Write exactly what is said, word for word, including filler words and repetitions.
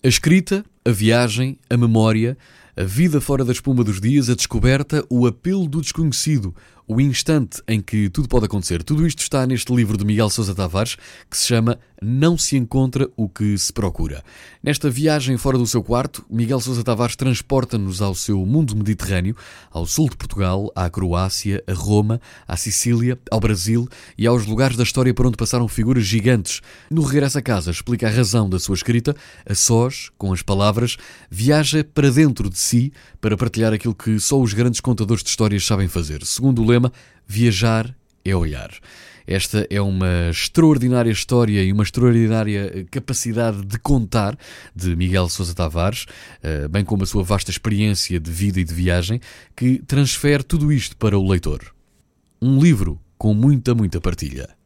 A escrita, a viagem, a memória, a vida fora da espuma dos dias, a descoberta, o apelo do desconhecido, o instante em que tudo pode acontecer. Tudo isto está neste livro de Miguel Sousa Tavares, que se chama Não se encontra o que se procura. Nesta viagem fora do seu quarto, Miguel Sousa Tavares transporta-nos ao seu mundo mediterrâneo, ao sul de Portugal, à Croácia, a Roma, à Sicília, ao Brasil e aos lugares da história por onde passaram figuras gigantes. No Regresso à Casa, explica a razão da sua escrita, a sós, com as palavras, viaja para dentro de si, para partilhar aquilo que só os grandes contadores de histórias sabem fazer. Segundo o lema, viajar é olhar. Esta é uma extraordinária história e uma extraordinária capacidade de contar de Miguel Sousa Tavares, bem como a sua vasta experiência de vida e de viagem, que transfere tudo isto para o leitor. Um livro com muita, muita partilha.